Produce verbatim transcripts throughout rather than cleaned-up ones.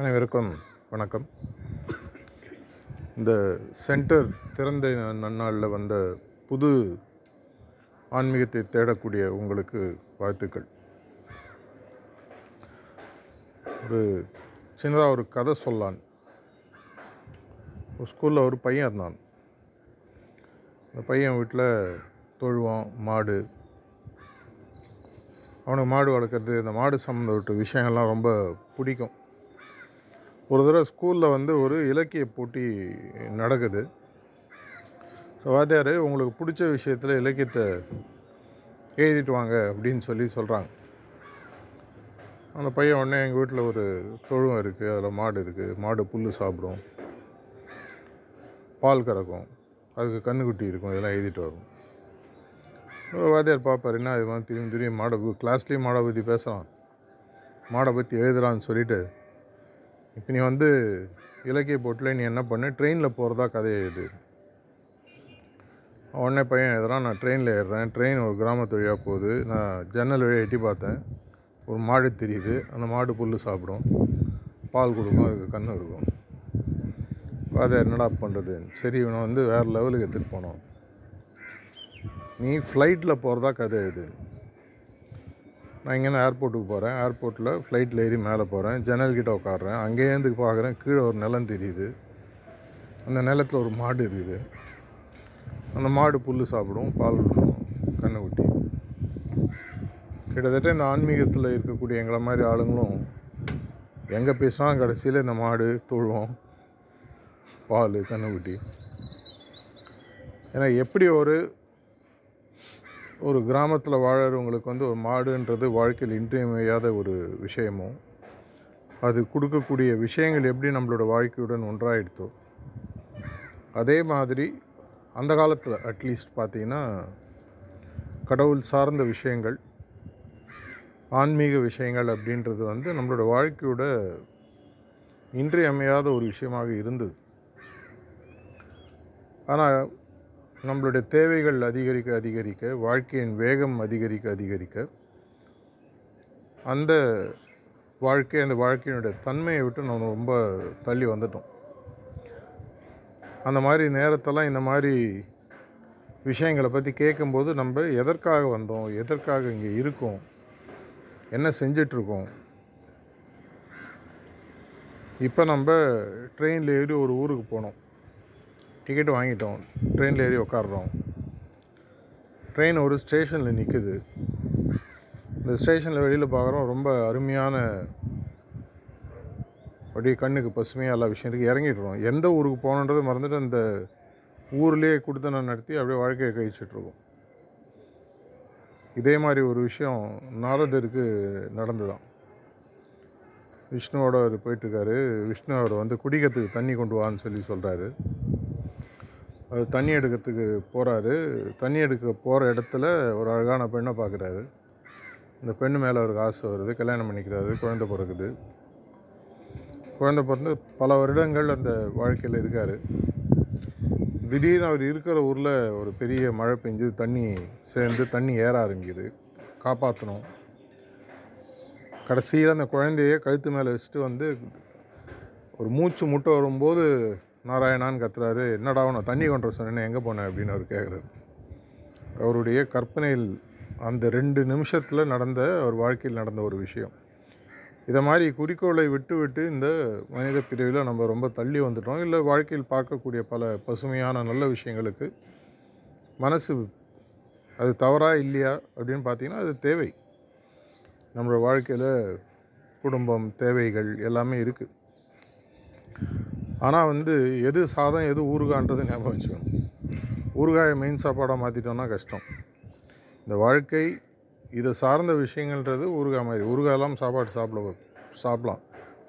அனைவருக்கும் வணக்கம். இந்த சென்டர் திறந்த நன்னாளில் வந்த புது ஆன்மீகத்தை தேடக்கூடிய உங்களுக்கு வாழ்த்துக்கள். ஒரு சின்னதாக ஒரு கதை சொல்லான். ஒரு ஸ்கூலில் ஒரு பையன் இருந்தான். அந்த பையன் வீட்டில் தொழுவான், மாடு, அவனுக்கு மாடு வளர்க்குறது, இந்த மாடு சம்மந்தப்பட்ட விஷயங்கள்லாம் ரொம்ப பிடிக்கும். ஒரு தடவை ஸ்கூலில் வந்து ஒரு இலக்கிய போட்டி நடக்குது. ஸோ வாத்தியார், உங்களுக்கு பிடிச்ச விஷயத்தில் இலக்கியத்தை எழுதிட்டு வாங்க அப்படின்னு சொல்லி சொல்கிறாங்க. அந்த பையன் உடனே, எங்கள் வீட்டில் ஒரு தொழுவம் இருக்குது, அதில் மாடு இருக்குது, மாடு புல் சாப்பிடும், பால் கறக்கும், அதுக்கு கன்றுக்குட்டி இருக்கும், இதெல்லாம் எழுதிட்டு வரும். வாத்தியார் பார்ப்பார், என்ன இது மாதிரி திரும்பி திரும்பி மாடை, கிளாஸ்லேயும் மாடை பற்றி பேசுகிறான், மாடை பற்றி எழுதுறான்னு சொல்லிவிட்டு, இப்போ நீ வந்து இலக்கிய போட்டில் நீ என்ன பண்ணு, ட்ரெயினில் போகிறதா கதை எழுது. உடனே பையன் எழுதுறான், நான் ட்ரெயினில் ஏறுறேன், ட்ரெயின் ஒரு கிராமத்து வழியாக போகுது, நான் ஜன்னல் வழியாக எட்டி பார்த்தேன், ஒரு மாடு தெரியுது, அந்த மாடு புல் சாப்பிடும், பால் கொடுக்கும், அதுக்கு கன்று இருக்கும். அதை என்னடா பண்ணுறது, சரி இவனை வந்து வேறு லெவலுக்கு எடுத்துகிட்டு போனோம், நீ ஃப்ளைட்டில் போகிறதா கதை எழுது. நான் இங்கேருந்து ஏர்போர்ட்டுக்கு போகிறேன், ஏர்போர்ட்டில் ஃப்ளைட்டில் ஏறி மேலே போகிறேன், ஜன்னல்கிட்ட உட்காடுறேன், அங்கேருந்து பார்க்குறேன், கீழே ஒரு நிலம் தெரியுது, அந்த நிலத்தில் ஒரு மாடு இருக்குது, அந்த மாடு புல் சாப்பிடும், பால் விடணும், கன்றுக்குட்டி. கிட்டத்தட்ட இந்த ஆன்மீகத்தில் இருக்கக்கூடிய எங்களை மாதிரி ஆளுங்களும் எங்கே பேசினாலும் கடைசியில் இந்த மாடு, தொழுவோம், பால், கன்றுக்குட்டி. ஏன்னா எப்படி ஒரு ஒரு கிராமத்தில் வாழறவங்களுக்கு வந்து ஒரு மாடுன்றது வாழ்க்கையில் இன்றியமையாத ஒரு விஷயமும், அது கொடுக்கக்கூடிய விஷயங்கள் எப்படி நம்மளோட வாழ்க்கையுடன் ஒன்றாயிடுதோ, அதே மாதிரி அந்த காலத்தில் அட்லீஸ்ட் பார்த்திங்கன்னா கடவுள் சார்ந்த விஷயங்கள், ஆன்மீக விஷயங்கள் அப்படின்றது வந்து நம்மளோட வாழ்க்கையோட இன்றியமையாத ஒரு விஷயமாக இருந்தது. ஆனால் நம்மளுடைய தேவைகள் அதிகரிக்க அதிகரிக்க, வாழ்க்கையின் வேகம் அதிகரிக்க அதிகரிக்க, அந்த வாழ்க்கை, அந்த வாழ்க்கையினுடைய தன்மையை விட்டு நம்ம ரொம்ப தள்ளி வந்துட்டோம். அந்த மாதிரி நேரத்தெல்லாம் இந்த மாதிரி விஷயங்களை பற்றி கேட்கும்போது, நம்ம எதற்காக வந்தோம், எதற்காக இங்கே இருக்கோம், என்ன செஞ்சிட்ருக்கோம். இப்போ நம்ம ட்ரெயினில் ஏறி ஒரு ஊருக்கு போனோம், டிக்கெட் வாங்கிட்டோம், ட்ரெயினில் ஏறி உக்காடுறோம், ட்ரெயின் ஒரு ஸ்டேஷனில் நிற்குது, இந்த ஸ்டேஷனில் வெளியில் பார்க்குறோம், ரொம்ப அருமையான அப்படியே கண்ணுக்கு பசுமையாக எல்லா விஷயத்துக்கு இறங்கிட்டுருவோம். எந்த ஊருக்கு போகணுன்றது மறந்துட்டு அந்த ஊர்லேயே கொடுத்தன நடத்தி அப்படியே வாழ்க்கையை கழிச்சிட்ருக்கோம். இதே மாதிரி ஒரு விஷயம் நாரதருக்கு நடந்து தான். விஷ்ணுவோட அவர் போயிட்டுருக்காரு, விஷ்ணு அவர் வந்து குடிக்கிறதுக்கு தண்ணி கொண்டு வான்னு சொல்லி சொல்கிறாரு. அவர் தண்ணி எடுக்கிறதுக்கு போகிறாரு. தண்ணி எடுக்க போகிற இடத்துல ஒரு அழகான பெண்ணை பார்க்குறாரு. இந்த பெண்ணு மேலே அவருக்கு ஆசை வருது, கல்யாணம் பண்ணிக்கிறாரு, குழந்தை பிறக்குது. குழந்தை பிறந்து பல வருடங்கள் அந்த வாழ்க்கையில் இருக்கார். திடீர்னு அவர் இருக்கிற ஊரில் ஒரு பெரிய மழை பெஞ்சு தண்ணி சேர்ந்து தண்ணி ஏற ஆரம்பிக்குது. காப்பாற்றணும். கடைசியில் அந்த குழந்தைய கழுத்து மேலே வச்சுட்டு வந்து ஒரு மூச்சு முட்டை வரும்போது நாராயணான்னு கத்துறாரு. என்னடா நான் தண்ணி கொண்டு வர சொன்னேன்னு எங்கே போனேன் அப்படின்னு அவர் கேட்குறாரு. அவருடைய கற்பனையில் அந்த ரெண்டு நிமிஷத்தில் நடந்த அவர் வாழ்க்கையில் நடந்த ஒரு விஷயம். இதை மாதிரி குறிக்கோளை விட்டு விட்டு இந்த மனித பிரிவில் நம்ம ரொம்ப தள்ளி வந்துட்டோம். இல்லை வாழ்க்கையில் பார்க்கக்கூடிய பல பசுமையான நல்ல விஷயங்களுக்கு மனசு அது தவறா இல்லையா அப்படின்னு பார்த்திங்கன்னா, அது தேவை. நம்மளோட வாழ்க்கையில் குடும்பம், தேவைகள் எல்லாமே இருக்குது. ஆனால் வந்து எது சாதம், எது ஊறுகான்றது ஞாபகம் வச்சுக்கணும். ஊறுகாயை மெயின் சாப்பாடாக மாற்றிட்டோம்னா கஷ்டம். இந்த வாழ்க்கை இதை சார்ந்த விஷயங்கள்ன்றது ஊறுகாய் மாதிரி. ஊறுகாயெல்லாம் சாப்பாடு சாப்பிட சாப்பிடலாம்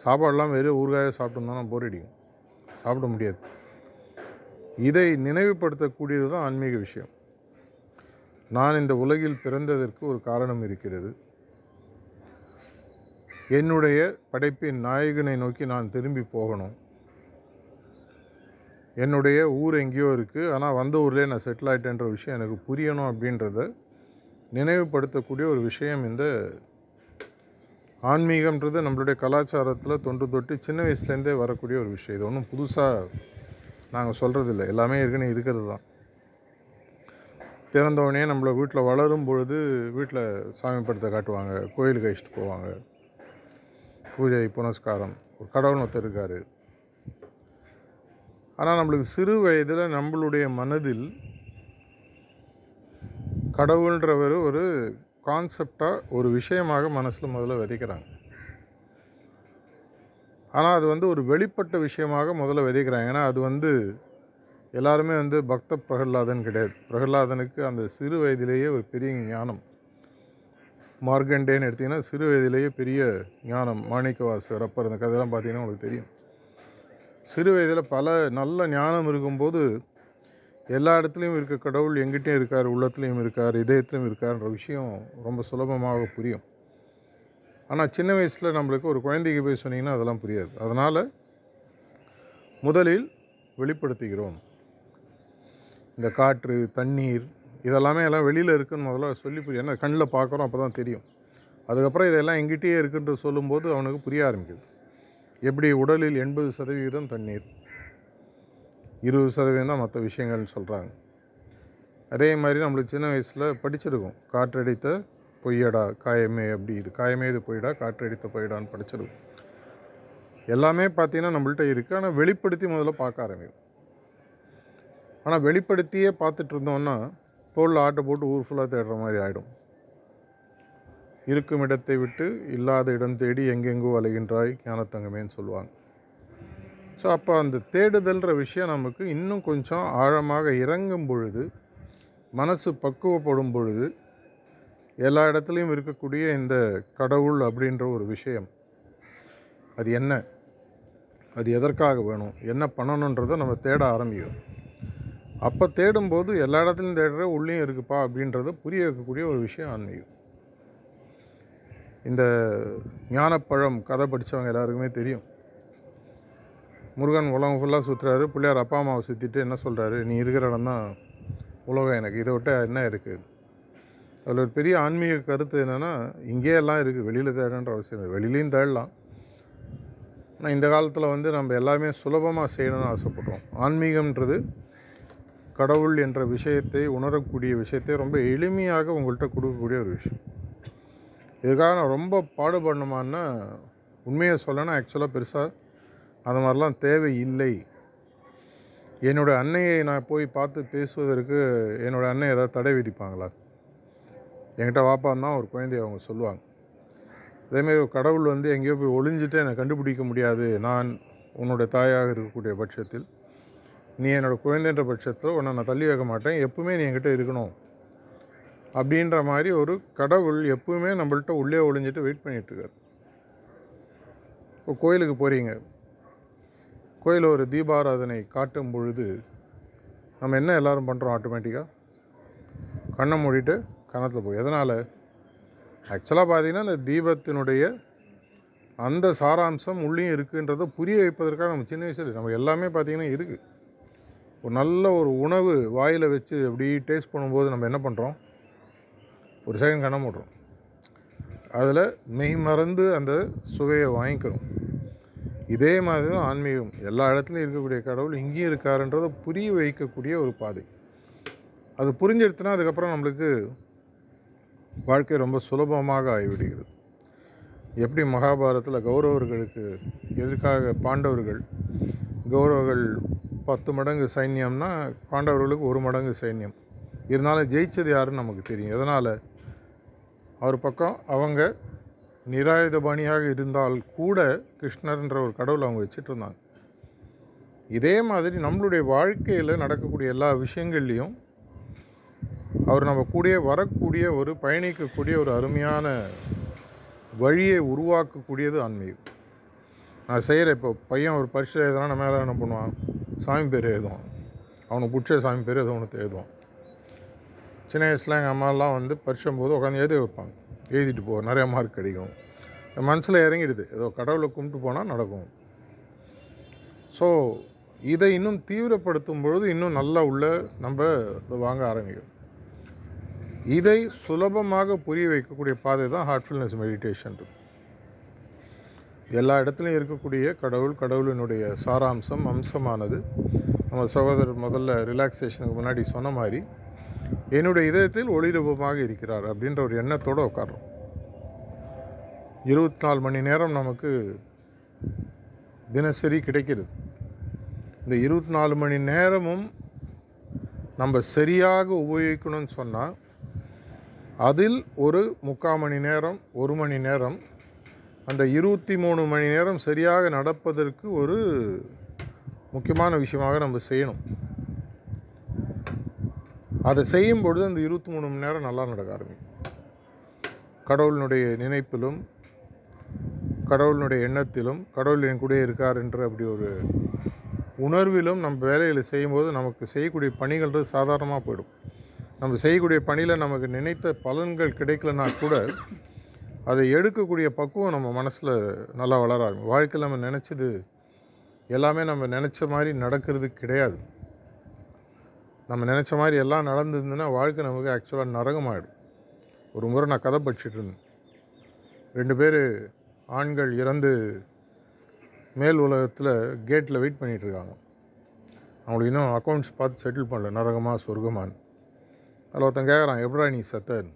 சாப்பாடெல்லாம் வெறும் ஊறுகாயை சாப்பிட்டோம்னா போர் அடிக்கும், சாப்பிட முடியாது. இதை நினைவுபடுத்தக்கூடியது தான் ஆன்மீக விஷயம். நான் இந்த உலகில் பிறந்ததற்கு ஒரு காரணம் இருக்கிறது. என்னுடைய படைப்பின் நாயகனை நோக்கி நான் திரும்பி போகணும். என்னுடைய ஊர் எங்கேயோ இருக்குது, ஆனால் வந்த ஊர்லேயே நான் செட்டில் ஆகிட்டேன்ற விஷயம் எனக்கு புரியணும் அப்படின்றத நினைவுபடுத்தக்கூடிய ஒரு விஷயம் இந்த ஆன்மீகம்ன்றது நம்மளுடைய கலாச்சாரத்தில் தொன்று தொட்டு சின்ன வயசுலேருந்தே வரக்கூடிய ஒரு விஷயம். இது ஒன்றும் புதுசாக நாங்கள் சொல்கிறதில்ல, எல்லாமே இருக்குன்னு இருக்கிறது தான். பிறந்தவொடனே நம்மளை வீட்டில் வளரும் பொழுது வீட்டில் சாமி படத்தை காட்டுவாங்க, கோயிலுக்கு அழிச்சிட்டு போவாங்க, பூஜை புனஸ்காரம், ஒரு கடவுள் ஒருத்தர் இருக்கார். ஆனால் நம்மளுக்கு சிறு வயதில் நம்மளுடைய மனதில் கடவுள்ன்றவர் ஒரு கான்செப்டாக ஒரு விஷயமாக மனசில் முதல்ல விதைக்கிறாங்க. ஆனால் அது வந்து ஒரு வெளிப்பட்ட விஷயமாக முதல்ல விதைக்கிறாங்க. ஏன்னா அது வந்து எல்லாருமே வந்து பக்த பிரகலாதன் கிடையாது. பிரகலாதனுக்கு அந்த சிறு வயதிலேயே ஒரு பெரிய ஞானம். மார்கண்டேன்னு எடுத்திங்கன்னா சிறு வயதிலேயே பெரிய ஞானம். மாணிக்கவாசகர் அப்பர் இந்த கதையெல்லாம் பார்த்திங்கன்னா உங்களுக்கு தெரியும். சிறு வயதில் பல நல்ல ஞானம் இருக்கும்போது எல்லா இடத்துலையும் இருக்க கடவுள் எங்கிட்டையும் இருக்கார், உள்ளத்துலேயும் இருக்கார், இதயத்துலையும் இருக்கார்ன்ற விஷயம் ரொம்ப சுலபமாக புரியும். ஆனால் சின்ன வயசில் நம்மளுக்கு ஒரு குழந்தைக்கு போய் சொன்னீங்கன்னா அதெல்லாம் புரியாது. அதனால் முதலில் வெளிப்படுத்துகிறோம். இந்த காற்று, தண்ணீர், இதெல்லாமே எல்லாம் வெளியில் இருக்குதுன்னு முதல்ல சொல்லி புரியும். ஏன்னா கண்ணில் பார்க்குறோம், அப்போ தான் தெரியும். அதுக்கப்புறம் இதெல்லாம் எங்கிட்டே இருக்குன்ற சொல்லும்போது அவனுக்கு புரிய ஆரம்பிக்குது. எப்படி உடலில் எண்பது சதவீதம் தண்ணீர், இருபது சதவீதம் தான் மற்ற விஷயங்கள்னு சொல்கிறாங்க. அதே மாதிரி நம்மளுக்கு சின்ன வயசில் படிச்சிருக்கோம், காற்றடித்த பொய்யடா காயமே, அப்படி இது காயமே இது பொய்டா, காற்றடித்த பொய்டான்னு படிச்சிருக்கோம். எல்லாமே பார்த்திங்கன்னா நம்மள்கிட்ட இருக்குது. ஆனால் வெளிப்படுத்தி முதல்ல பார்க்க ஆரம்பிக்கும். ஆனால் வெளிப்படுத்தியே பார்த்துட்டு இருந்தோம்னா தோளில் ஆட்டை போட்டு ஊர் ஃபுல்லாக தேடுற மாதிரி ஆகிடும். இருக்கும் இடத்தை விட்டு இல்லாத இடம் தேடி எங்கெங்கோ அலைகின்றாய் ஞானத்தங்கமேன்னு சொல்லுவாங்க. ஸோ அப்போ அந்த தேடுதல்ன்ற விஷயம் நமக்கு இன்னும் கொஞ்சம் ஆழமாக இறங்கும் பொழுது, மனசு பக்குவப்படும் பொழுது, எல்லா இடத்துலையும் இருக்கக்கூடிய இந்த கடவுள் அப்படின்ற ஒரு விஷயம் அது என்ன, அது எதற்காக வேணும், என்ன பண்ணணுன்றதை நம்ம தேட ஆரம்பிக்கிறோம். அப்போ தேடும்போது எல்லா இடத்துலையும் தேடுற உள்ளேயும் இருக்குப்பா அப்படின்றத புரிய வைக்கக்கூடிய ஒரு விஷயம் ஆன்மீகம். இந்த ஞானப்பழம் கதை படித்தவங்க எல்லாருக்குமே தெரியும். முருகன் உலகம் ஃபுல்லாக சுற்றுறாரு, பிள்ளையார் அப்பா அம்மாவை சுற்றிட்டு என்ன சொல்கிறாரு, நீ இருக்கிற இடம் தான் உலகம், எனக்கு இதை விட்ட என்ன இருக்குது. அதில் ஒரு பெரிய ஆன்மீக கருத்து என்னென்னா, இங்கே எல்லாம் இருக்குது, வெளியில் தேடன்ற அவசியம் இல்லை. வெளியிலையும் தேடலாம். ஆனால் இந்த காலத்தில் வந்து நம்ம எல்லாமே சுலபமாக செய்யணும்னு ஆசைப்படுறோம். ஆன்மீகம்ன்றது கடவுள் என்ற விஷயத்தை உணரக்கூடிய விஷயத்தை ரொம்ப எளிமையாக உங்கள்கிட்ட கொடுக்கக்கூடிய ஒரு விஷயம். இதுக்காக நான் ரொம்ப பாடுபடணுமான்னா உண்மையை சொல்லணும்னா ஆக்சுவலாக பெருசாக அந்த மாதிரிலாம் தேவை இல்லை. என்னோடய அன்னையை நான் போய் பார்த்து பேசுவதற்கு என்னோடய அன்னை ஏதாவது தடை விதிப்பாங்களா? என்கிட்ட வாப்பான்னு தான் ஒரு குழந்தைய அவங்க சொல்லுவாங்க. அதேமாதிரி ஒரு கடவுள் வந்து எங்கேயோ போய் ஒளிஞ்சிட்டு என்னை கண்டுபிடிக்க முடியாது. நான் உன்னுடைய தாயாக இருக்கக்கூடிய பட்சத்தில், நீ என்னோடய குழந்தைன்ற பட்சத்தில் உன்னை நான் தள்ளி வைக்க மாட்டேன், எப்பவுமே நீ என்கிட்ட இருக்கணும் அப்படின்ற மாதிரி ஒரு கடவுள் எப்பவுமே நம்மள்கிட்ட உள்ளே ஒளிஞ்சிட்டு வெயிட் பண்ணிகிட்ருக்கார். இப்போ கோயிலுக்கு போகிறீங்க, கோயிலில் ஒரு தீபாராதனை காட்டும் பொழுது நம்ம என்ன எல்லோரும் பண்ணுறோம், ஆட்டோமேட்டிக்காக கண்ணை மூடிட்டு கணத்தில் போய். எதனால் ஆக்சுவலாக பார்த்திங்கன்னா இந்த தீபத்தினுடைய அந்த சாராம்சம் உள்ளேயும் இருக்குன்றதை புரிய வைப்பதற்காக நம்ம சின்ன வயசில் நம்ம எல்லாமே பார்த்திங்கன்னா இருக்குது. ஒரு நல்ல ஒரு உணவு வாயில் வச்சு அப்படி டேஸ்ட் பண்ணும்போது நம்ம என்ன பண்ணுறோம், ஒரு செகண்ட் கண்ணை மூடுறோம், அதில் மெய் மறந்து அந்த சுவையை வாங்கிக்கிறோம். இதே மாதிரி தான் ஆன்மீகம். எல்லா இடத்துலையும் இருக்கக்கூடிய கடவுள் இங்கேயும் இருக்காருன்றதை புரிய வைக்கக்கூடிய ஒரு பாதை. அது புரிஞ்செடுத்துனா அதுக்கப்புறம் நம்மளுக்கு வாழ்க்கை ரொம்ப சுலபமாக ஆகிவிடுகிறது. எப்படி மகாபாரதத்தில் கௌரவர்களுக்கு எதிர்க்காக பாண்டவர்கள், கௌரவர்கள் பத்து மடங்கு சைன்யம்னா பாண்டவர்களுக்கு ஒரு மடங்கு சைன்யம் இருந்தாலும் ஜெயித்தது யாருன்னு நமக்கு தெரியும். எதனால், அவர் பக்கம் அவங்க நிராயுதபாணியாக இருந்தால் கூட கிருஷ்ணர்ன்ற ஒரு கடவுள் அவங்க வச்சுட்டு இருந்தாங்க. இதே மாதிரி நம்மளுடைய வாழ்க்கையில் நடக்கக்கூடிய எல்லா விஷயங்கள்லேயும் அவர் நம்ம கூடிய வரக்கூடிய ஒரு பயணிக்கக்கூடிய ஒரு அருமையான வழியை உருவாக்கக்கூடியது ஆன்மீகம். நான் செய்கிற இப்போ பையன் ஒரு பரிசு எழுதுனா நம்ம மேலே என்ன பண்ணுவான், சாமி பேர் எழுதுவான், அவனுக்கு பிடிச்ச சாமி பேர் எது அவனுக்கு எழுதுவான். சின்ன வயசில் எங்கள் அம்மாலாம் வந்து பரிசும் போது உட்காந்து எழுதி வைப்பாங்க, எழுதிட்டு போ நிறையா மார்க் கிடைக்கும். மனசில் இறங்கிடுது, ஏதோ கடவுளை கும்பிட்டு போனால் நடக்கும். ஸோ இதை இன்னும் தீவிரப்படுத்தும் பொழுது இன்னும் நல்லா உள்ள நம்ம அதை வாங்க ஆரம்பிக்கும். இதை சுலபமாக புரிய வைக்கக்கூடிய பாதை தான் ஹார்ட்ஃபுல்னஸ் மெடிடேஷன். எல்லா இடத்துலையும் இருக்கக்கூடிய கடவுள், கடவுளினுடைய சாராம்சம், அம்சமானது. நம்ம சகோதரர் முதல்ல ரிலாக்ஸேஷனுக்கு முன்னாடி சொன்ன மாதிரி என்னுடைய இதயத்தில் ஒளி ரூபமாக இருக்கிறார் அப்படின்ற ஒரு எண்ணத்தோடு உட்கார்றோம். இருபத்தி நாலு மணி நேரம் நமக்கு தினசரி கிடைக்கிறது. இந்த இருபத்தி நாலு மணி நேரமும் நம்ம சரியாக உபயோகிக்கணும்னு சொன்னால் அதில் ஒரு முக்கால் மணி நேரம், ஒரு மணி நேரம், அந்த இருபத்தி மூணு மணி நேரம் சரியாக நடப்பதற்கு ஒரு முக்கியமான விஷயமாக நம்ம செய்யணும். அதை செய்யும் பொழுது அந்த இருபத்தி மூணு மணி நேரம் நல்லா நடக்க ஆரம்பிக்கும். கடவுளினுடைய நினைப்பிலும், கடவுளினுடைய எண்ணத்திலும், கடவுள் என் கூட இருக்கார் என்ற அப்படி ஒரு உணர்விலும் நம்ம வேலைகளை செய்யும்போது நமக்கு செய்யக்கூடிய பணிகள்ன்றது சாதாரணமாக போயிடும். நம்ம செய்யக்கூடிய பணியில் நமக்கு நினைத்த பலன்கள் கிடைக்கலன்னா கூட அதை எடுக்கக்கூடிய பக்குவம் நம்ம மனசில் நல்லா வளர ஆரம்பிக்கும். வாழ்க்கையில் நம்ம நினச்சது எல்லாமே நம்ம நினச்ச மாதிரி நடக்கிறது கிடையாது. நம்ம நினச்ச மாதிரி எல்லாம் நடந்துருந்துன்னா வாழ்க்கை நமக்கு ஆக்சுவலாக நரகமாகிடும். ஒரு முறை நான் கதை படிச்சுட்டு இருந்தேன். ரெண்டு பேர் ஆண்கள் இறந்து மேல் உலகத்தில் கேட்டில் வெயிட் பண்ணிகிட்ருக்காங்க. அவங்களுக்கு இன்னும் அக்கௌண்ட்ஸ் பார்த்து செட்டில் பண்ணல, நரகமாக சொர்க்கமானு. அதில் ஒருத்தன் கேட்குறான், எப்படா நீ செத்தன்?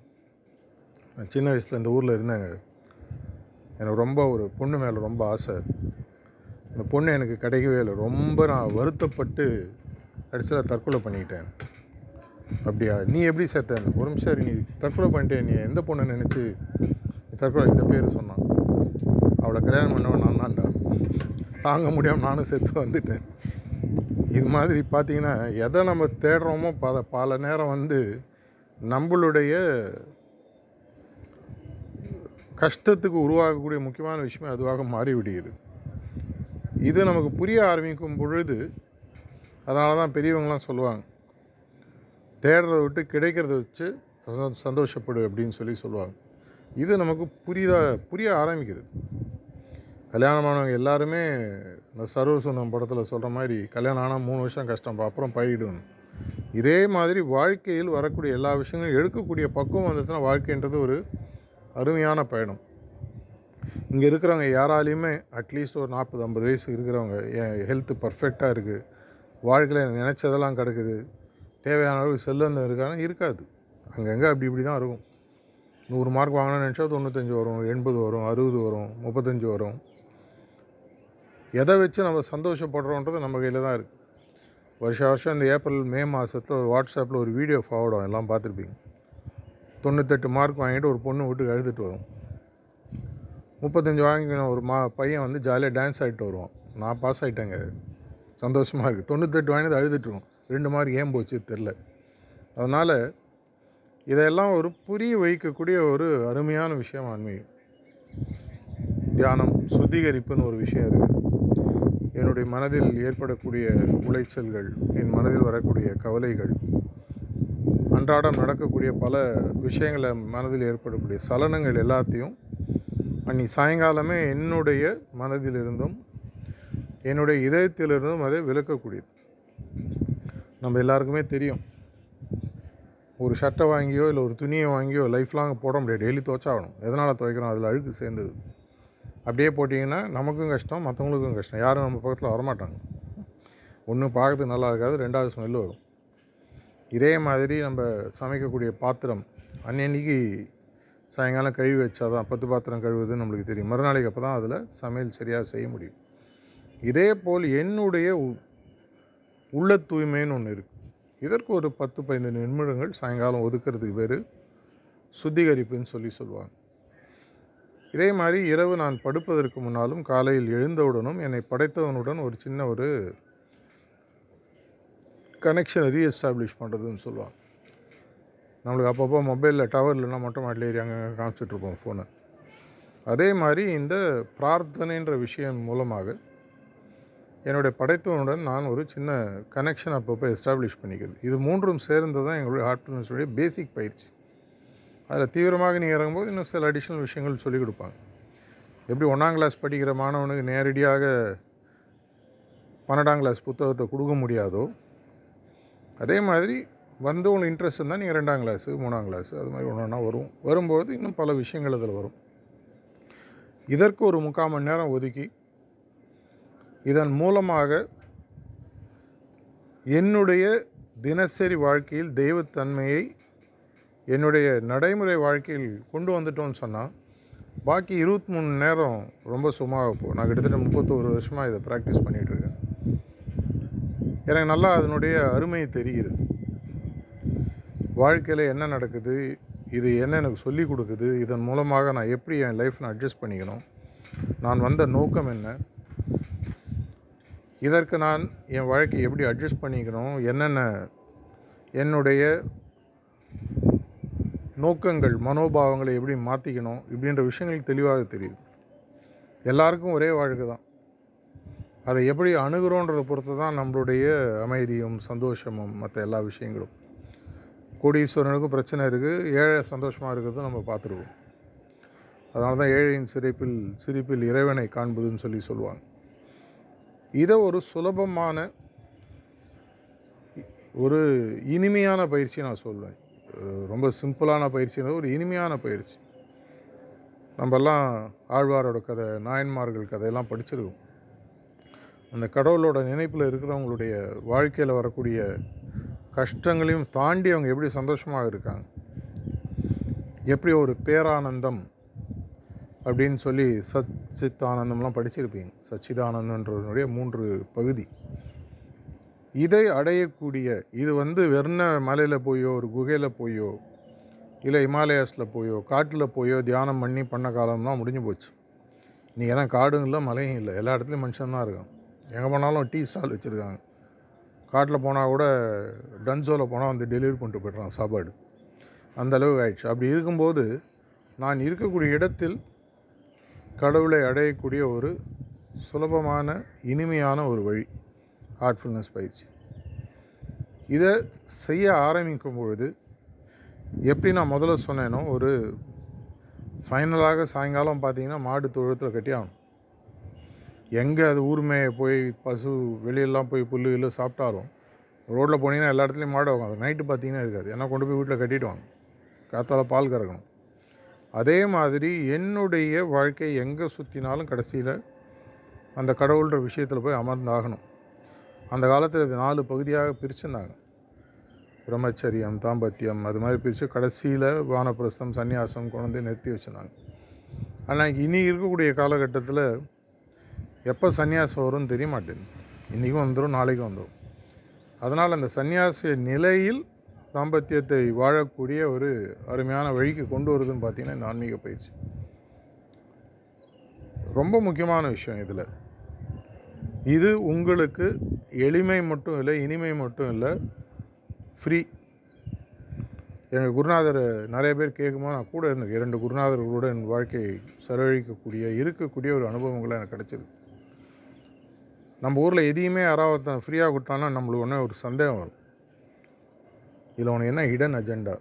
நான் சின்ன வயசில் இந்த ஊரில் இருந்தேங்க, எனக்கு ரொம்ப ஒரு பொண்ணு மேலே ரொம்ப ஆசை, இந்த பொண்ணு எனக்கு கிடைக்கவே இல்லை, ரொம்ப நான் வருத்தப்பட்டு கடைசியில் தற்கொலை பண்ணிக்கிட்டேன். அப்படியா, நீ எப்படி செத்தேன்? ஒரு நிமிஷம், நீ தற்கொலை பண்ணிட்டேன், நீ எந்த பொண்ணை நினச்சி தற்கொலை? இந்த பேர் சொன்னான். அவளை கல்யாணம் பண்ணவன் நான் தான்டா, தாங்க முடியாமல் நானும் செத்து வந்துட்டேன். இது மாதிரி பார்த்திங்கன்னா எதை நம்ம தேடுறோமோ பல பல நேரம் வந்து நம்மளுடைய கஷ்டத்துக்கு உருவாகக்கூடிய முக்கியமான விஷயமே அதுவாக மாறிவிடுகிறது. இது நமக்கு புரிய ஆரம்பிக்கும் பொழுது, அதனால தான் பெரியவங்களாம் சொல்லுவாங்க, தேடுறத விட்டு கிடைக்கிறத வச்சு சந்தோஷப்படு அப்படின்னு சொல்லி சொல்லுவாங்க. இது நமக்கு புரிதாக புரிய ஆரம்பிக்கிறது. கல்யாணமானவங்க எல்லாருமே இந்த சர்வசுந்தரம் படத்தில் சொல்கிற மாதிரி கல்யாணம் ஆனால் மூணு வருஷம் கஷ்டம், அப்புறம் பழகிடணும். இதே மாதிரி வாழ்க்கையில் வரக்கூடிய எல்லா விஷயங்களும் எடுக்கக்கூடிய பக்குவம் வந்துச்சுன்னா வாழ்க்கைன்றது ஒரு அருமையான பயணம். இங்கே இருக்கிறவங்க யாராலையுமே அட்லீஸ்ட் ஒரு நாற்பது ஐம்பது வயசு இருக்கிறவங்க, என் ஹெல்த்து பர்ஃபெக்டாக இருக்குது, வாழ்க்கையில் நினச்சதெல்லாம் கிடக்குது, தேவையான அளவுக்கு செல்வந்தம் இருக்காங்கன்னா இருக்காது, அங்கங்கே அப்படி இப்படி தான் இருக்கும். நூறு மார்க் வாங்கினா நினச்சா தொண்ணூத்தஞ்சு வரும், எண்பது வரும், அறுபது வரும், முப்பத்தஞ்சு வரும். எதை வச்சு நம்ம சந்தோஷப்படுறோன்றது நம்ம கையில் தான் இருக்குது. வருஷ வருஷம் இந்த ஏப்ரல் மே மாதத்தில் ஒரு வாட்ஸ்அப்பில் ஒரு வீடியோ ஃபார்வர்ட் ஆகும், எல்லாம் பார்த்துருப்பீங்க. தொண்ணூத்தெட்டு மார்க் வாங்கிட்டு ஒரு பொண்ணு வீட்டுக்கு அழுதுட்டு வரும். முப்பத்தஞ்சு வாங்கின ஒரு மா பையன் வந்து ஜாலியாக டான்ஸ் ஆகிட்டு வருவான், நான் பாஸ் ஆகிட்டேங்க, சந்தோஷமாக இருக்குது. தொண்ணூத்தெட்டு வாங்கினது அழுதுட்டுருவோம், ரெண்டு மார்க் ஏன் போச்சு தெரில. அதனால் இதையெல்லாம் ஒரு புரிய வைக்கக்கூடிய ஒரு அருமையான விஷயம் ஆன்மீகம். தியானம், சுத்திகரிப்புன்னு ஒரு விஷயம் இருக்குது. என்னுடைய மனதில் ஏற்படக்கூடிய உளைச்சல்கள், என் மனதில் வரக்கூடிய கவலைகள், அன்றாடம் நடக்கக்கூடிய பல விஷயங்களை, மனதில் ஏற்படக்கூடிய சலனங்கள் எல்லாத்தையும் அன்னி சாயங்காலமே என்னுடைய மனதிலிருந்தும் என்னுடைய இதயத்திலிருந்தும் அதை விலக்கக்கூடியது. நம்ம எல்லாருக்குமே தெரியும், ஒரு ஷர்ட்டை வாங்கியோ இல்லை ஒரு துணியை வாங்கியோ லைஃப் லாங் போட முடியாது, டெய்லி துவைச்சாகணும். எதனால் துவைக்கிறோம்? அதில் அழுக்கு சேர்ந்துது. அப்படியே போட்டிங்கன்னா நமக்கும் கஷ்டம், மற்றவங்களுக்கும் கஷ்டம். யாரும் நம்ம பக்கத்தில் வரமாட்டாங்க. ஒன்று பார்க்கறதுக்கு நல்லா இருக்காது, ரெண்டாவது ஸ்மெல்லு வரும். இதே மாதிரி நம்ம சமைக்கக்கூடிய பாத்திரம் அன்னன்னைக்கு சாயங்காலம் கழுவி வச்சா தான், பத்து பாத்திரம் கழுவுதுன்னு நம்மளுக்கு தெரியும், மறுநாளைக்கு அப்போ தான் அதில் சமையல் சரியாக செய்ய முடியும். இதே போல் என்னுடைய உள்ள தூய்மைன்னு ஒன்று இருக்குது. இதற்கு ஒரு பத்து பதினைந்து நிமிடங்கள் சாயங்காலம் ஒதுக்கிறதுக்கு பேர் சுத்திகரிப்புன்னு சொல்லி சொல்லுவாங்க. இதே மாதிரி இரவு நான் படுப்பதற்கு முன்னாலும் காலையில் எழுந்தவுடனும் என்னை படைத்தவனுடன் ஒரு சின்ன ஒரு கனெக்ஷனை ரீஎஸ்டாப்ளிஷ் பண்ணுறதுன்னு சொல்லுவாங்க. நம்மளுக்கு அப்பப்போ மொபைலில் டவர் இல்லைன்னா மட்டும் மாட்டில் ஏறி அங்கே காமிச்சிட்ருப்போம் ஃபோனை. அதே மாதிரி இந்த பிரார்த்தனைன்ற விஷயம் மூலமாக என்னுடைய படைத்தவனுடன் நான் ஒரு சின்ன கனெக்ஷன் அப்பப்போ எஸ்டாப்ளிஷ் பண்ணிக்கிறது. இது மூன்றும் சேர்ந்து தான் எங்களுடைய ஹார்ட்ஃபுல்னஸுடைய பேசிக் பயிற்சி. அதில் தீவிரமாக நீங்கள் இறங்கும்போது இன்னும் சில அடிஷ்னல் விஷயங்கள் சொல்லிக் கொடுப்பாங்க. எப்படி ஒன்றாம் கிளாஸ் படிக்கிற மாணவனுக்கு நேரடியாக பன்னெண்டாம் கிளாஸ் புத்தகத்தை கொடுக்க முடியாதோ, அதே மாதிரி வந்து உங்களுக்கு இன்ட்ரெஸ்ட் இருந்தால் நீங்கள் ரெண்டாம் கிளாஸு மூணாம் கிளாஸு அது மாதிரி ஒன்று ஒன்றா வரும். வரும்போது இன்னும் பல விஷயங்கள் அதில் வரும். இதற்கு ஒரு முக்கால் மணி நேரம் ஒதுக்கி இதன் மூலமாக என்னுடைய தினசரி வாழ்க்கையில் தெய்வத்தன்மையை என்னுடைய நடைமுறை வாழ்க்கையில் கொண்டு வந்துட்டோன்னு சொன்னால் பாக்கி இருபத்தி மூணு நேரம் ரொம்ப சும்மாவாக போகும். நான் கிட்டத்தட்ட முப்பத்தோரு வருஷமாக இதை ப்ராக்டிஸ் பண்ணிகிட்ருக்கேன். எனக்கு நல்லா அதனுடைய அருமை தெரிகிறது. வாழ்க்கையில் என்ன நடக்குது, இது என்ன எனக்கு சொல்லிக் கொடுக்குது, இதன் மூலமாக நான் எப்படி என் லைஃப் நான் அட்ஜஸ்ட் பண்ணிக்கணும், நான் வந்த நோக்கம் என்ன, இதற்கு நான் என் வாழ்க்கையை எப்படி அட்ஜஸ்ட் பண்ணிக்கணும், என்னென்ன என்னுடைய நோக்கங்கள் மனோபாவங்களை எப்படி மாற்றிக்கணும், இப்படின்ற விஷயங்கள் தெளிவாக தெரியுது. எல்லாருக்கும் ஒரே வாழ்க்கை தான். அதை எப்படி அணுகிறோன்றதை பொறுத்து தான் நம்மளுடைய அமைதியும் சந்தோஷமும் மற்ற எல்லா விஷயங்களும். கோடீஸ்வரனுக்கும் பிரச்சனை இருக்குது, ஏழை சந்தோஷமாக இருக்கிறதும் நம்ம பார்த்துருக்கோம். அதனால தான் ஏழையின் சிரிப்பில் சிரிப்பில் இறைவனை காண்பதுன்னு சொல்லி சொல்லுவாங்க. இதை ஒரு சுலபமான ஒரு இனிமையான பயிற்சி நான் சொல்லுவேன். ரொம்ப சிம்பிளான பயிற்சின்றது ஒரு இனிமையான பயிற்சி. நம்மெல்லாம் ஆழ்வாரோட கதை, நாயன்மார்கள் கதையெல்லாம் படிச்சிருக்கோம். அந்த கடவுளோட நினைப்பில் இருக்கிறவங்களுடைய வாழ்க்கையில் வரக்கூடிய கஷ்டங்களையும் தாண்டி அவங்க எப்படி சந்தோஷமாக இருக்காங்க, எப்படி ஒரு பேரானந்தம் அப்படின்னு சொல்லி சத் சித்தானந்தம்லாம் படிச்சிருப்பீங்க. சச்சிதானந்தன்றதனுடைய மூன்று பகுதி. இதை அடையக்கூடிய இது வந்து வெறும் மலையில் போயோ ஒரு குகையில் போயோ இல்லை இமாலயாஸில் போயோ காட்டில் போயோ தியானம் பண்ணி பண்ண காலம்லாம் முடிஞ்சு போச்சு. இன்றைக்கி ஏன்னா காடும் இல்லை மலையும் இல்லை, எல்லா இடத்துலையும் மனுஷன்தான் இருக்கான். எங்கே போனாலும் டீ ஸ்டால் வச்சுருக்காங்க. காட்டில் போனால் கூட டன்சோவில் போனால் வந்து டெலிவரி பண்ணிட்டு போய்ட்றான் சாப்பாடு. அந்தளவுக்கு ஆயிடுச்சு. அப்படி இருக்கும்போது நான் இருக்கக்கூடிய இடத்தில் கடவுளை அடையக்கூடிய ஒரு சுலபமான இனிமையான ஒரு வழி ஹார்ட்ஃபுல்னஸ் பயிற்சி. இதை செய்ய ஆரம்பிக்கும் பொழுது எப்படி நான் முதல்ல சொன்னேனோ ஒரு ஃபைனலாக சாயங்காலம் பார்த்தீங்கன்னா மாடு தொழுவத்தில் கட்டி ஆகணும். எங்கே அது ஊர்மையை போய் பசு வெளியெல்லாம் போய் புல்லு இல்லை சாப்பிட்டாலும் ரோட்டில் போனீங்கன்னா எல்லா இடத்துலையும் மாடு ஆகும். அது நைட்டு பார்த்தீங்கன்னா இருக்காது, ஏன்னா கொண்டு போய் வீட்டில் கட்டிட்டு வாங்க, காத்தால் பால் கறக்கணும். அதே மாதிரி என்னுடைய வாழ்க்கை எங்கே சுற்றினாலும் கடைசியில் அந்த கடவுள்கிற விஷயத்தில் போய் அமர்ந்தாகணும். அந்த காலத்தில் இது நாலு பகுதியாக பிரிச்சுருந்தாங்க. பிரம்மச்சரியம், தாம்பத்தியம், அது மாதிரி பிரித்து கடைசியில் வானப்பிரஸ்தம், சன்னியாசம் கொண்டு நிறுத்தி வச்சுருந்தாங்க. ஆனால் இனி இருக்கக்கூடிய காலகட்டத்தில் எப்போ சன்னியாசம் வரும்னு தெரிய மாட்டேங்குது. இன்றைக்கும் வந்துடும், நாளைக்கும் வந்துடும். அதனால் அந்த சன்னியாச நிலையில் தாம்பத்தியத்தை வாழக்கூடிய ஒரு அருமையான வழிக்கு கொண்டு வருதுன்னு பார்த்திங்கன்னா இந்த ஆன்மீக பயிற்சி ரொம்ப முக்கியமான விஷயம். இதில் இது உங்களுக்கு எளிமை மட்டும் இல்லை, இனிமை மட்டும் இல்லை, ஃப்ரீ. எங்கள் குருநாதர் நிறைய பேர் கேட்கும்போது நான் கூட இருந்தேன். இரண்டு குருநாதர்களோடு என் வாழ்க்கையை செலவழிக்கக்கூடிய இருக்கக்கூடிய ஒரு அனுபவங்கள்லாம் எனக்கு கிடச்சிது. நம்ம ஊரில் எதையுமே யாராவது ஃப்ரீயாக கொடுத்தாங்கன்னா நம்மளுக்கு ஒன்றே ஒரு சந்தேகம் வரும், இதில் உனக்கு என்ன ஹிடன் அஜெண்டா,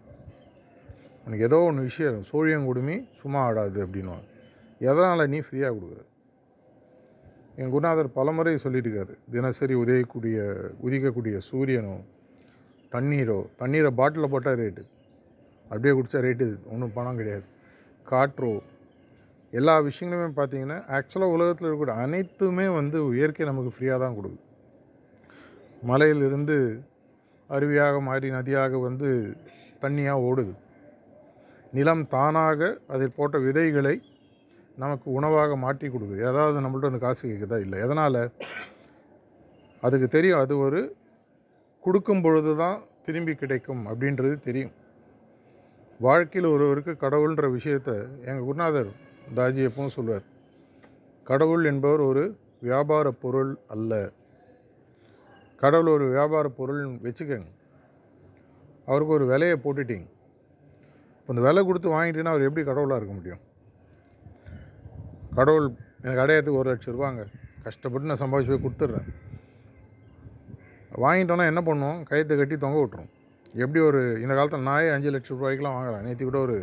உனக்கு ஏதோ ஒன்று விஷயம் சோழியங்குடுமி சும்மா ஆடாது அப்படின்வாங்க. எதனால் நீ ஃப்ரீயாக கொடுக்குற? என் குருநாதர் பலமுறை சொல்லியிருக்காரு, தினசரி உதயக்கூடிய உதிக்கக்கூடிய சூரியனோ தண்ணீரோ, தண்ணீரை பாட்டிலில் போட்டால் ரேட்டு, அப்படியே குடித்தா ரேட்டு, ஒன்றும் பணம் கிடையாது. காற்றோ, எல்லா விஷயங்களுமே பார்த்தீங்கன்னா ஆக்சுவலாக உலகத்தில் இருக்கக்கூடிய அனைத்துமே வந்து இயற்கை நமக்கு ஃப்ரீயாக தான் கொடுக்குது. மலையிலிருந்து அருவியாக மாறி நதியாக வந்து தண்ணியாக ஓடுது. நிலம் தானாக அதில் போட்ட விதைகளை நமக்கு உணவாக மாற்றி கொடுக்குது. ஏதாவது நம்மள்ட்ட வந்து காசு கேட்குதா? இல்லை. எதனால்? அதுக்கு தெரியும் அது ஒரு கொடுக்கும் பொழுது தான் திரும்பி கிடைக்கும் அப்படின்றது தெரியும். வாழ்க்கையில் ஒருவருக்கு கடவுள்ன்ற விஷயத்தை எங்கள் குருநாதர் தாஜி எப்பவும் சொல்வார், கடவுள் என்பவர் ஒரு வியாபார பொருள் அல்ல. கடவுள் ஒரு வியாபார பொருள்னு வச்சுக்கோங்க, அவருக்கு ஒரு விலையை போட்டுட்டிங்க, இப்போ இந்த விலை கொடுத்து வாங்கிட்டீங்கன்னா அவர் எப்படி கடவுளாக இருக்க முடியும்? கடவுள் எனக்கு அடையிறதுக்கு ஒரு லட்சம் ரூபாங்க, கஷ்டப்பட்டு நான் சம்பாதிச்சு போய் கொடுத்துட்றேன், வாங்கிட்டோன்னா என்ன பண்ணுவோம்? கயத்தை கட்டி தொங்க விட்டுரும். எப்படி ஒரு இந்த காலத்தில் நாயே அஞ்சு லட்சம் ரூபாய்க்குலாம் வாங்குறான். நேற்று கூட ஒரு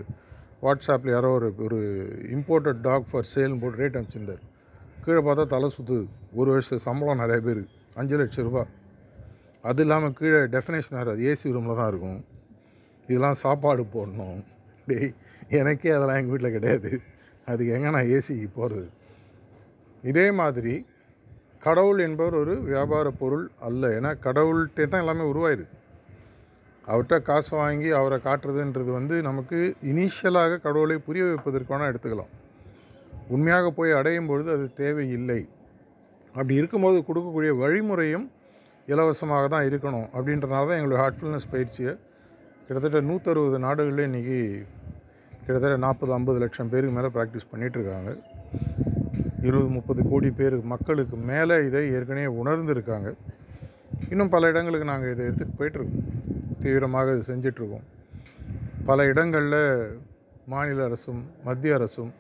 வாட்ஸ்அப்பில் யாரோ ஒரு ஒரு இம்போர்ட்டட் டாக் ஃபார் சேல்னு போட்டு ரேட் அனுப்பிச்சிருந்தார். கீழே பார்த்தா தலை சுற்றுது. ஒரு வருஷம் சம்பளம் நிறைய பேர் அஞ்சு லட்சம் ரூபா. அது இல்லாமல் கீழே டெஃபினேஷன் ஆகாது, ஏசி ரூமில் தான் இருக்கும். இதெல்லாம் சாப்பாடு போடணும். டே, எனக்கே அதெல்லாம் எங்கள் வீட்டில் கிடையாது. அதுக்கு எங்கே நான் ஏசிக்கு போகிறது? இதே மாதிரி கடவுள் என்பவர் ஒரு வியாபார பொருள் அல்ல. ஏன்னா கடவுள்கிட்டே தான் எல்லாமே உருவாயிருக்கு. அவர்கிட்ட காசு வாங்கி அவரை காட்டுறதுன்றது வந்து நமக்கு இனிஷியலாக கடவுளை புரிய வைப்பதற்கான எடுத்துக்கலாம். உண்மையாக போய் அடையும் பொழுது அது தேவையில்லை. அப்படி இருக்கும்போது கொடுக்கக்கூடிய வழிமுறையும் இலவசமாக தான் இருக்கணும். அப்படின்றனால தான் எங்களுடைய ஹார்ட்ஃபுல்னஸ் பயிற்சியை கிட்டத்தட்ட நூற்றறுபது நாடுகளில் இன்றைக்கி கிட்டத்தட்ட நாற்பது ஐம்பது லட்சம் பேருக்கு மேலே ப்ராக்டிஸ் பண்ணிகிட்ருக்காங்க. இருபது முப்பது கோடி பேர் மக்களுக்கு மேலே இதை ஏற்கனவே உணர்ந்துருக்காங்க. இன்னும் பல இடங்களுக்கு நாங்கள் இதை எடுத்துகிட்டு போயிட்டுருக்கோம், தீவிரமாக இது செஞ்சிட்ருக்கோம். பல இடங்களில் மாநில அரசும் மத்திய அரசும்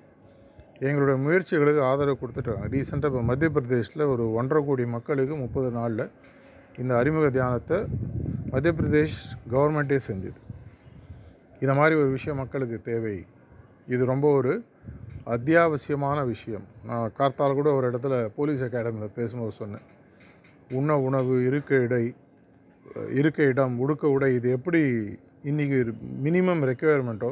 எங்களுடைய முயற்சிகளுக்கு ஆதரவு கொடுத்துட்ருக்காங்க. ரீசெண்டாக இப்போ மத்திய பிரதேஷில் ஒரு ஒன்றரை கோடி மக்களுக்கு முப்பது நாளில் இந்த அறிமுக தியானத்தை மத்திய பிரதேஷ் கவர்மெண்ட்டே செஞ்சுது. இந்த மாதிரி ஒரு விஷயம் மக்களுக்கு தேவை. இது ரொம்ப ஒரு அத்தியாவசியமான விஷயம். நான் கார்த்தால் கூட ஒரு இடத்துல போலீஸ் அகாடமியில் பேசும்போது சொன்னேன், உண்ண உணவு, இருக்க இடை, இருக்க இடம், உடுக்க உடை, இது எப்படி இன்றைக்கி மினிமம் ரெக்குயர்மெண்ட்டோ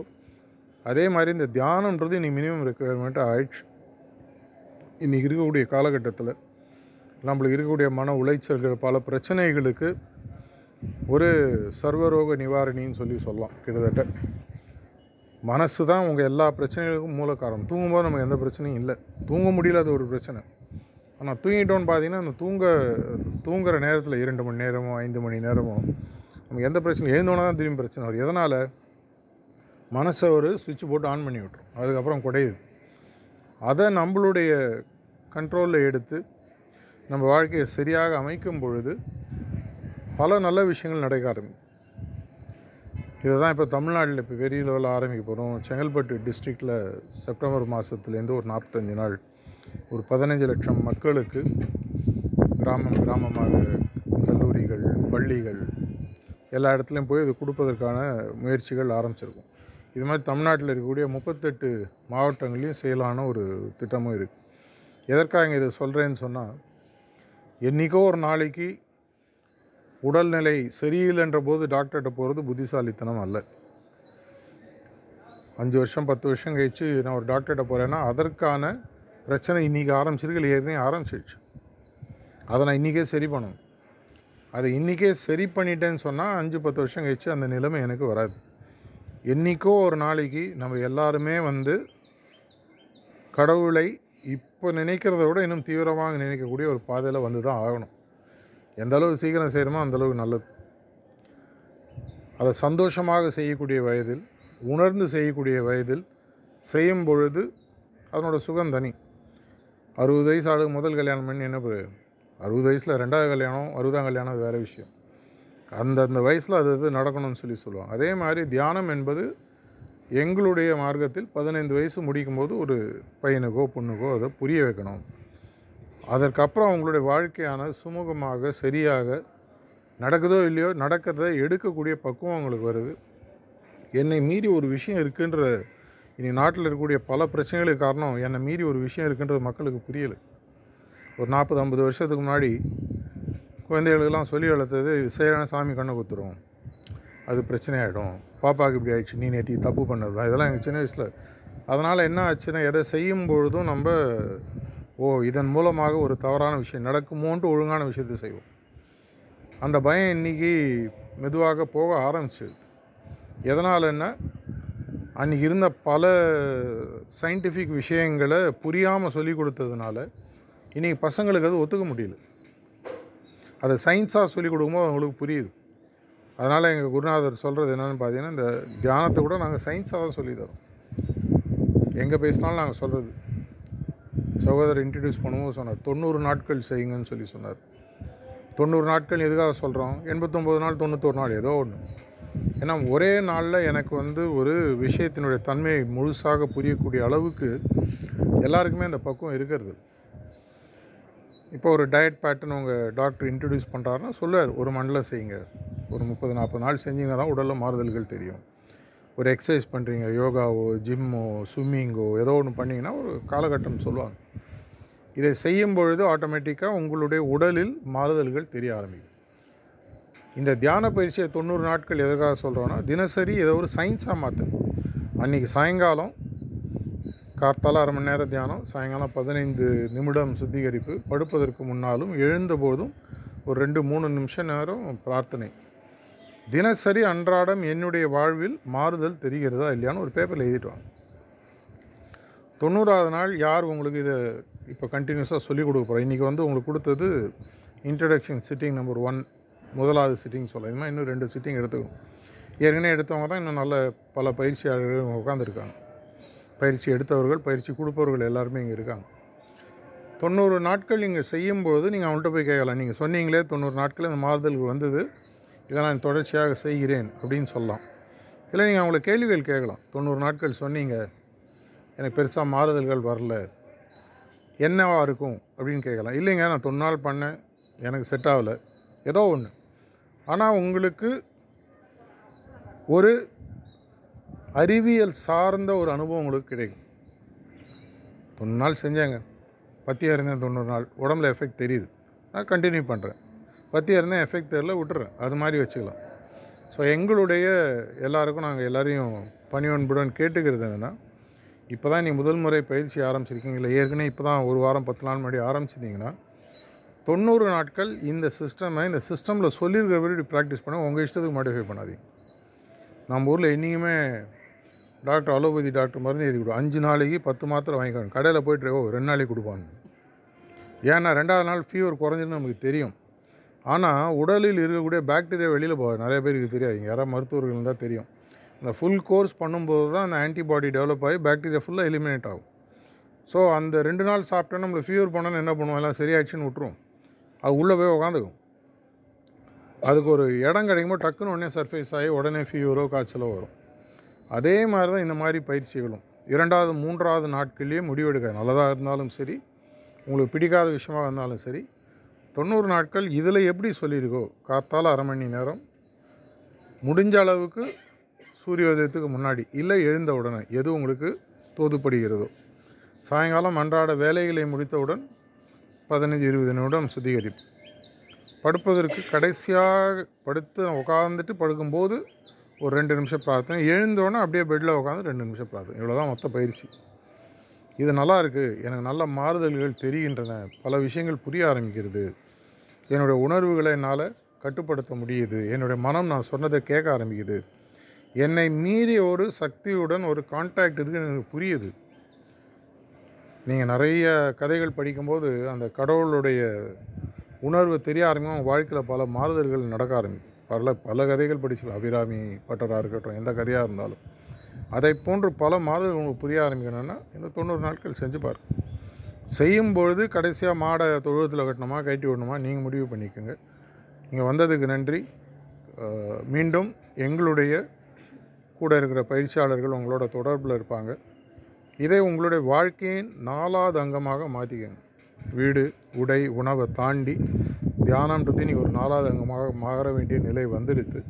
அதே மாதிரி இந்த தியானன்றது இன்றைக்கி மினிமம் ரெக்குயர்மெண்ட்டாக ஆயிடுச்சு. இன்றைக்கி இருக்கக்கூடிய காலகட்டத்தில் நம்மளுக்கு இருக்கக்கூடிய மன உளைச்சல்கள், பல பிரச்சனைகளுக்கு ஒரு சர்வரோக நிவாரணின்னு சொல்லி சொல்லலாம். கிட்டத்தட்ட மனசு தான் உங்கள் எல்லா பிரச்சனைகளுக்கும் மூல காரணம். தூங்கும்போது நமக்கு எந்த பிரச்சனையும் இல்லை, தூங்க முடியல, அது ஒரு பிரச்சனை. ஆனால் தூங்கிட்டோன்னு பார்த்தீங்கன்னா அந்த தூங்க தூங்குகிற நேரத்தில் இரண்டு மணி நேரமோ ஐந்து மணி நேரமோ நமக்கு எந்த பிரச்சனையும், எழுந்தோன்னா தான் திரும்பி பிரச்சனை வரும். எதனால்? மனசை ஒரு சுவிட்ச் போட்டு ஆன் பண்ணி விட்டுரும், அதுக்கப்புறம் குடையுது. அதை நம்மளுடைய கண்ட்ரோலில் எடுத்து நம்ம வாழ்க்கையை சரியாக அமைக்கும் பொழுது பல நல்ல விஷயங்கள் நடக்க ஆரம்பிக்கும். இதை தான் இப்போ தமிழ்நாட்டில் இப்போ பெரிய லெவலில் ஆரம்பிக்க போகிறோம். செங்கல்பட்டு டிஸ்ட்ரிக்டில் செப்டம்பர் மாதத்துலேருந்து ஒரு நாற்பத்தஞ்சு நாள் ஒரு பதினஞ்சு லட்சம் மக்களுக்கு கிராமம் கிராமமாக கல்லூரிகள், பள்ளிகள் எல்லா இடத்துலையும் போய் இது கொடுப்பதற்கான முயற்சிகள் ஆரம்பிச்சிருக்கும். இது மாதிரி தமிழ்நாட்டில் இருக்கக்கூடிய முப்பத்தெட்டு மாவட்டங்களையும் செயலான ஒரு திட்டமும் இருக்குது. எதற்காக இதை சொல்கிறேன்னு சொன்னால், என்றைக்கோ ஒரு நாளைக்கு உடல்நிலை சரியில்லைன்ற போது டாக்டர்கிட்ட போகிறது புத்திசாலித்தனம் அல்ல. அஞ்சு வருஷம் பத்து வருஷம் கழித்து நான் ஒரு டாக்டர்கிட்ட போகிறேன்னா அதற்கான பிரச்சனை இன்றைக்கி ஆரம்பிச்சிருக்கு, இல்லை ஏற்கனவே ஆரம்பிச்சிடுச்சு. அதை நான் இன்றைக்கே சரி பண்ணணும். அதை இன்றைக்கே சரி பண்ணிட்டேன்னு சொன்னால் அஞ்சு பத்து வருஷம் கழித்து அந்த நிலைமை எனக்கு வராது. என்றைக்கோ ஒரு நாளைக்கு நம்ம எல்லாருமே வந்து கடவுளை இப்போ நினைக்கிறத விட இன்னும் தீவிரமாக நினைக்கக்கூடிய ஒரு பாதையில் வந்து தான் ஆகணும். எந்த அளவு சீக்கிரம் செய்கிறோமோ அந்தளவுக்கு நல்லது. அதை சந்தோஷமாக செய்யக்கூடிய வயதில், உணர்ந்து செய்யக்கூடிய வயதில் செய்யும் பொழுது அதனோட சுகம் தனி. அறுபது வயசு ஆளுக்கு முதல் கல்யாணம் பண்ணி என்ன போகுது? அறுபது வயசில் ரெண்டாவது கல்யாணம், அறுபதாம் கல்யாணம், அது வேறு விஷயம். அந்தந்த வயசில் அது அது நடக்கணும்னு சொல்லி சொல்லுவாங்க. அதே மாதிரி தியானம் என்பது எங்களுடைய மார்க்கத்தில் பதினைந்து வயசு முடிக்கும்போது ஒரு பையனுக்கோ பொண்ணுக்கோ அதை புரிய வைக்கணும். அதற்கப்புறம் அவங்களுடைய வாழ்க்கையான சுமூகமாக சரியாக நடக்குதோ இல்லையோ நடக்கிறத எடுக்கக்கூடிய பக்குவம் அவங்களுக்கு வருது. என்னை மீறி ஒரு விஷயம் இருக்குன்ற இனி நாட்டில் இருக்கக்கூடிய பல பிரச்சனைகளுக்கு காரணம் என்னை மீறி ஒரு விஷயம் இருக்குன்றது மக்களுக்கு புரியலை. ஒரு நாற்பது ஐம்பது வருஷத்துக்கு முன்னாடி குழந்தைகளுக்கெல்லாம் சொல்லி வளர்த்தது, சரியான சாமி கண்ணை குத்துரும், அது பிரச்சனையாகிடும், பாப்பாவுக்கு இப்படி ஆயிடுச்சு, நீ நேத்தி தப்பு பண்ணது தான், இதெல்லாம் எங்கள் சின்ன வயசில். அதனால் என்ன ஆச்சுன்னா, எதை செய்யும் பொழுதும் நம்ம ஓ இதன் மூலமாக ஒரு தவறான விஷயம் நடக்குமோன்ட்டு ஒழுங்கான விஷயத்தை செய்வோம். அந்த பயம் இன்றைக்கி மெதுவாக போக ஆரம்பிச்சிடுது. எதனால் என்ன, அன்றைக்கி இருந்த பல சயின்டிஃபிக் விஷயங்களை புரியாமல் சொல்லி கொடுத்ததுனால இன்றைக்கி பசங்களுக்கு அது ஒத்துக்க முடியல. அதை சயின்ஸாக சொல்லிக் கொடுக்கும்போது அவங்களுக்கு புரியுது. அதனால் எங்கள் குருநாதர் சொல்கிறது என்னென்னு பார்த்தீங்கன்னா, இந்த தியானத்தை கூட நாங்கள் சயின்ஸாக தான் சொல்லி தரோம். எங்கே பேசினாலும் நாங்கள் சொல்கிறது, சகோதரர் இன்ட்ரடியூஸ் பண்ணும்போது சொன்னார், தொண்ணூறு நாட்கள் செய்யுங்கன்னு சொல்லி சொன்னார். தொண்ணூறு நாட்கள் எதுக்காக சொல்கிறோம்? எண்பத்தொம்போது நாள் தொண்ணூத்தோரு நாள் ஏதோ ஒன்று. ஏன்னா ஒரே நாளில் எனக்கு வந்து ஒரு விஷயத்தினுடைய தன்மையை முழுசாக புரியக்கூடிய அளவுக்கு எல்லாருக்குமே அந்த பக்குவம் இருக்கிறது. இப்போ ஒரு டயட் பேட்டர்ன் உங்கள் டாக்டர் இன்ட்ரடியூஸ் பண்ணுறாருன்னா சொல்லுவார், ஒரு மண்டலம் செய்யுங்க, ஒரு முப்பது நாற்பது நாள் செஞ்சிங்கன்னா தான் உடலில் மாறுதல்கள் தெரியும். ஒரு எக்ஸசைஸ் பண்ணுறீங்க, யோகாவோ ஜிம்மோ ஸ்விம்மிங்கோ ஏதோ ஒன்று பண்ணிங்கன்னா ஒரு காலகட்டம் சொல்லுவாங்க. இதை செய்யும் பொழுது ஆட்டோமேட்டிக்காக உங்களுடைய உடலில் மாறுதல்கள் தெரிய ஆரம்பிக்கும். இந்த தியான பயிற்சியை தொண்ணூறு நாட்கள் எதற்காக சொல்கிறோன்னா, தினசரி ஏதோ ஒரு சயின்ஸாக மாற்றணும். அன்றைக்கி சாயங்காலம் கார்த்தால அரை மணி நேர தியானம், சாயங்காலம் பதினைந்து நிமிடம் சுத்திகரிப்பு, படுப்பதற்கு முன்னாலும் எழுந்தபோதும் ஒரு ரெண்டு மூணு நிமிஷம் நேரம் பிரார்த்தனை. தினசரி அன்றாடம் என்னுடைய வாழ்வில் மாறுதல் தெரிகிறதா இல்லையான்னு ஒரு பேப்பரில் எழுதிட்டுவாங்க. தொண்ணூறாவது நாள் யார் உங்களுக்கு இதை இப்போ கண்டினியூஸாக சொல்லிக் கொடுக்க போகிறோம். இன்றைக்கி வந்து உங்களுக்கு கொடுத்தது இன்ட்ரடக்ஷன் சிட்டிங் நம்பர் ஒன், முதலாவது சிட்டிங் சொல்லலாம். இது மாதிரி இன்னும் ரெண்டு சிட்டிங் எடுத்துக்கணும். ஏற்கனவே எடுத்தவங்க தான் இன்னும் நல்ல பல பயிற்சியாளர்கள் உட்காந்துருக்காங்க. பயிற்சி எடுத்தவர்கள், பயிற்சி கொடுப்பவர்கள் எல்லாருமே இங்கே இருக்காங்க. தொண்ணூறு நாட்கள் இங்கே செய்யும்போது நீங்கள் அவங்கள்ட்ட போய் கேட்கலாம், நீங்கள் சொன்னீங்களே தொண்ணூறு நாட்கள் இந்த மாறுதலுக்கு வந்தது, இதை நான் தொடர்ச்சியாக செய்கிறேன் அப்படின்னு சொல்லலாம். இல்லை நீங்கள் அவங்கள கேள்விகள் கேட்கலாம். தொண்ணூறு நாட்கள் சொன்னீங்க, எனக்கு பெருசாக மாறுதல்கள் வரல, என்னவா இருக்கும் அப்படின்னு கேட்கலாம். இல்லைங்க நான் தொண்ணூறு நாள் பண்ணேன், எனக்கு செட் ஆகலை, ஏதோ ஒன்று. ஆனால் உங்களுக்கு ஒரு அறிவியல் சார்ந்த ஒரு அனுபவம் உங்களுக்கு கிடைக்கும். தொண்ணூறு நாள் செஞ்சாங்க, பத்தியாக இருந்தேன், தொண்ணூறு நாள் உடம்புல எஃபெக்ட் தெரியுது, நான் கண்டினியூ பண்ணுறேன், பத்தியாக இருந்தேன் எஃபெக்ட் தெரியல விட்டுறேன், அது மாதிரி வச்சுக்கலாம். ஸோ எங்களுடைய எல்லாருக்கும் நாங்கள் எல்லோரையும் பணிவன்புடன் கேட்டுக்கிறது என்னென்னா, இப்போ தான் நீ முதல் முறை பயிற்சி ஆரம்பிச்சிருக்கீங்க, இல்லை ஏற்கனவே இப்போ தான் ஒரு வாரம் பத்து நாள் முன்னாடி ஆரம்பிச்சிட்டிங்கன்னா, தொண்ணூறு நாட்கள் இந்த சிஸ்டமை இந்த சிஸ்டமில் சொல்லியிருக்கிற வரைக்கும் ப்ராக்டிஸ் பண்ண உங்கள் இஷ்டத்துக்கு மாடிஃபை பண்ணாதீங்க. நம்ம ஊரில் என்றைக்குமே டாக்டர் அலோபதி டாக்டர் மருந்து எழுதி கொடுப்போம், அஞ்சு நாளைக்கு பத்து மாத்திரை வாங்கிக்கணும். கடையில் போய்ட்டு ஓ ரெண்டு நாளைக்கு கொடுப்பாங்க, ஏன்னா ரெண்டாவது நாள் ஃபீவர் குறைஞ்சின்னு நமக்கு தெரியும். ஆனால் உடலில் இருக்கக்கூடிய பாக்டீரியா வெளியில் போகாது, நிறைய பேருக்கு தெரியாது, யாராவது மருத்துவர்கள் இருந்தால் தெரியும். இந்த ஃபுல் கோர்ஸ் பண்ணும்போது தான் அந்த ஆன்டிபாடி டெவலப் ஆகி பாக்டீரியா ஃபுல்லாக எலிமினேட் ஆகும். ஸோ அந்த ரெண்டு நாள் சாப்பிட்டா நம்மளை ஃபீவர் பண்ணோன்னு என்ன பண்ணுவோம், எல்லாம் சரியாயிடுச்சுன்னு விட்டுரும், அது உள்ளே போய் உட்காந்துக்கும். அதுக்கு ஒரு இடம் கிடைக்கும்போது டக்குன்னு உடனே சர்ஃபேஸ் ஆகி உடனே ஃபீவரோ காய்ச்சலோ வரும். அதே மாதிரி தான் இந்த மாதிரி பயிற்சிகளும் இரண்டாவது மூன்றாவது நாட்கள்லேயே முடிவெடுக்காது. நல்லதாக இருந்தாலும் சரி, உங்களுக்கு பிடிக்காத விஷயமாக இருந்தாலும் சரி, தொண்ணூறு நாட்கள் இதில் எப்படி சொல்லியிருக்கோ, காத்தால் அரை மணி நேரம், முடிஞ்ச அளவுக்கு சூரியோதயத்துக்கு முன்னாடி இல்லை எழுந்த உடனே, எது உங்களுக்கு தோதுப்படுகிறதோ, சாயங்காலம் அன்றாட வேலைகளை முடித்தவுடன் பதினைஞ்சு இருபது நிமிடம் சுத்திகரிப்பு, படுப்பதற்கு கடைசியாக படுத்து உட்காந்துட்டு படுக்கும்போது ஒரு ரெண்டு நிமிஷம் பிரார்த்தனை, எழுந்தோடனே அப்படியே பெட்டில் உட்காந்து ரெண்டு நிமிஷம் பிரார்த்தனை. இவ்வளோ தான் மொத்த பயிற்சி. இது நல்லா இருக்குது, எனக்கு நல்ல மாறுதல்கள் தெரிகின்றன, பல விஷயங்கள் புரிய ஆரம்பிக்கிறது, என்னுடைய உணர்வுகளை என்னால் கட்டுப்படுத்த முடியுது, என்னுடைய மனம் நான் சொன்னதை கேட்க ஆரம்பிக்குது, என்னை மீறிய ஒரு சக்தியுடன் ஒரு கான்டாக்ட் இருக்குன்னு எனக்கு புரியுது. நீங்கள் நிறைய கதைகள் படிக்கும்போது அந்த கடவுளுடைய உணர்வு தெரிய ஆரம்பிக்கும், அவங்க வாழ்க்கையில் பல மாறுதல்கள் நடக்க ஆரம்பிக்கும். பல பல கதைகள் படிச்சுக்கலாம், அபிராமி பட்டராக இருக்கட்டும், எந்த கதையாக இருந்தாலும் அதை போன்று பல மாறுதல்கள் உங்களுக்கு புரிய ஆரம்பிக்கணும்னா இந்த தொண்ணூறு நாட்கள் செஞ்சு பாருங்கள். செய்யும்பொழுது கடைசியாக மாடை தொழுவத்தில் கட்டணுமா கட்டி விடணுமா நீங்கள் முடிவு பண்ணிக்கோங்க. நீங்கள் வந்ததுக்கு நன்றி. மீண்டும் எங்களுடைய கூட இருக்கிற பயிற்சியாளர்கள் உங்களோட தொடர்பில் இருப்பாங்க. இதை உங்களுடைய வாழ்க்கையின் நாலாவது அங்கமாக மாற்றிக்கோங்க. வீடு, உடை, உணவை தாண்டி தியானம்ன்றது இன்றைக்கி ஒரு நாலாவது அங்கமாக மாற வேண்டிய நிலை வந்துடுது.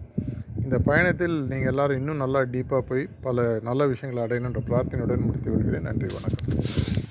இந்த பயணத்தில் நீங்கள் எல்லோரும் இன்னும் நல்லா டீப்பாக போய் பல நல்ல விஷயங்களை அடையணுன்ற பிரார்த்தனையுடன் முடித்து வருகிறேன். நன்றி, வணக்கம்.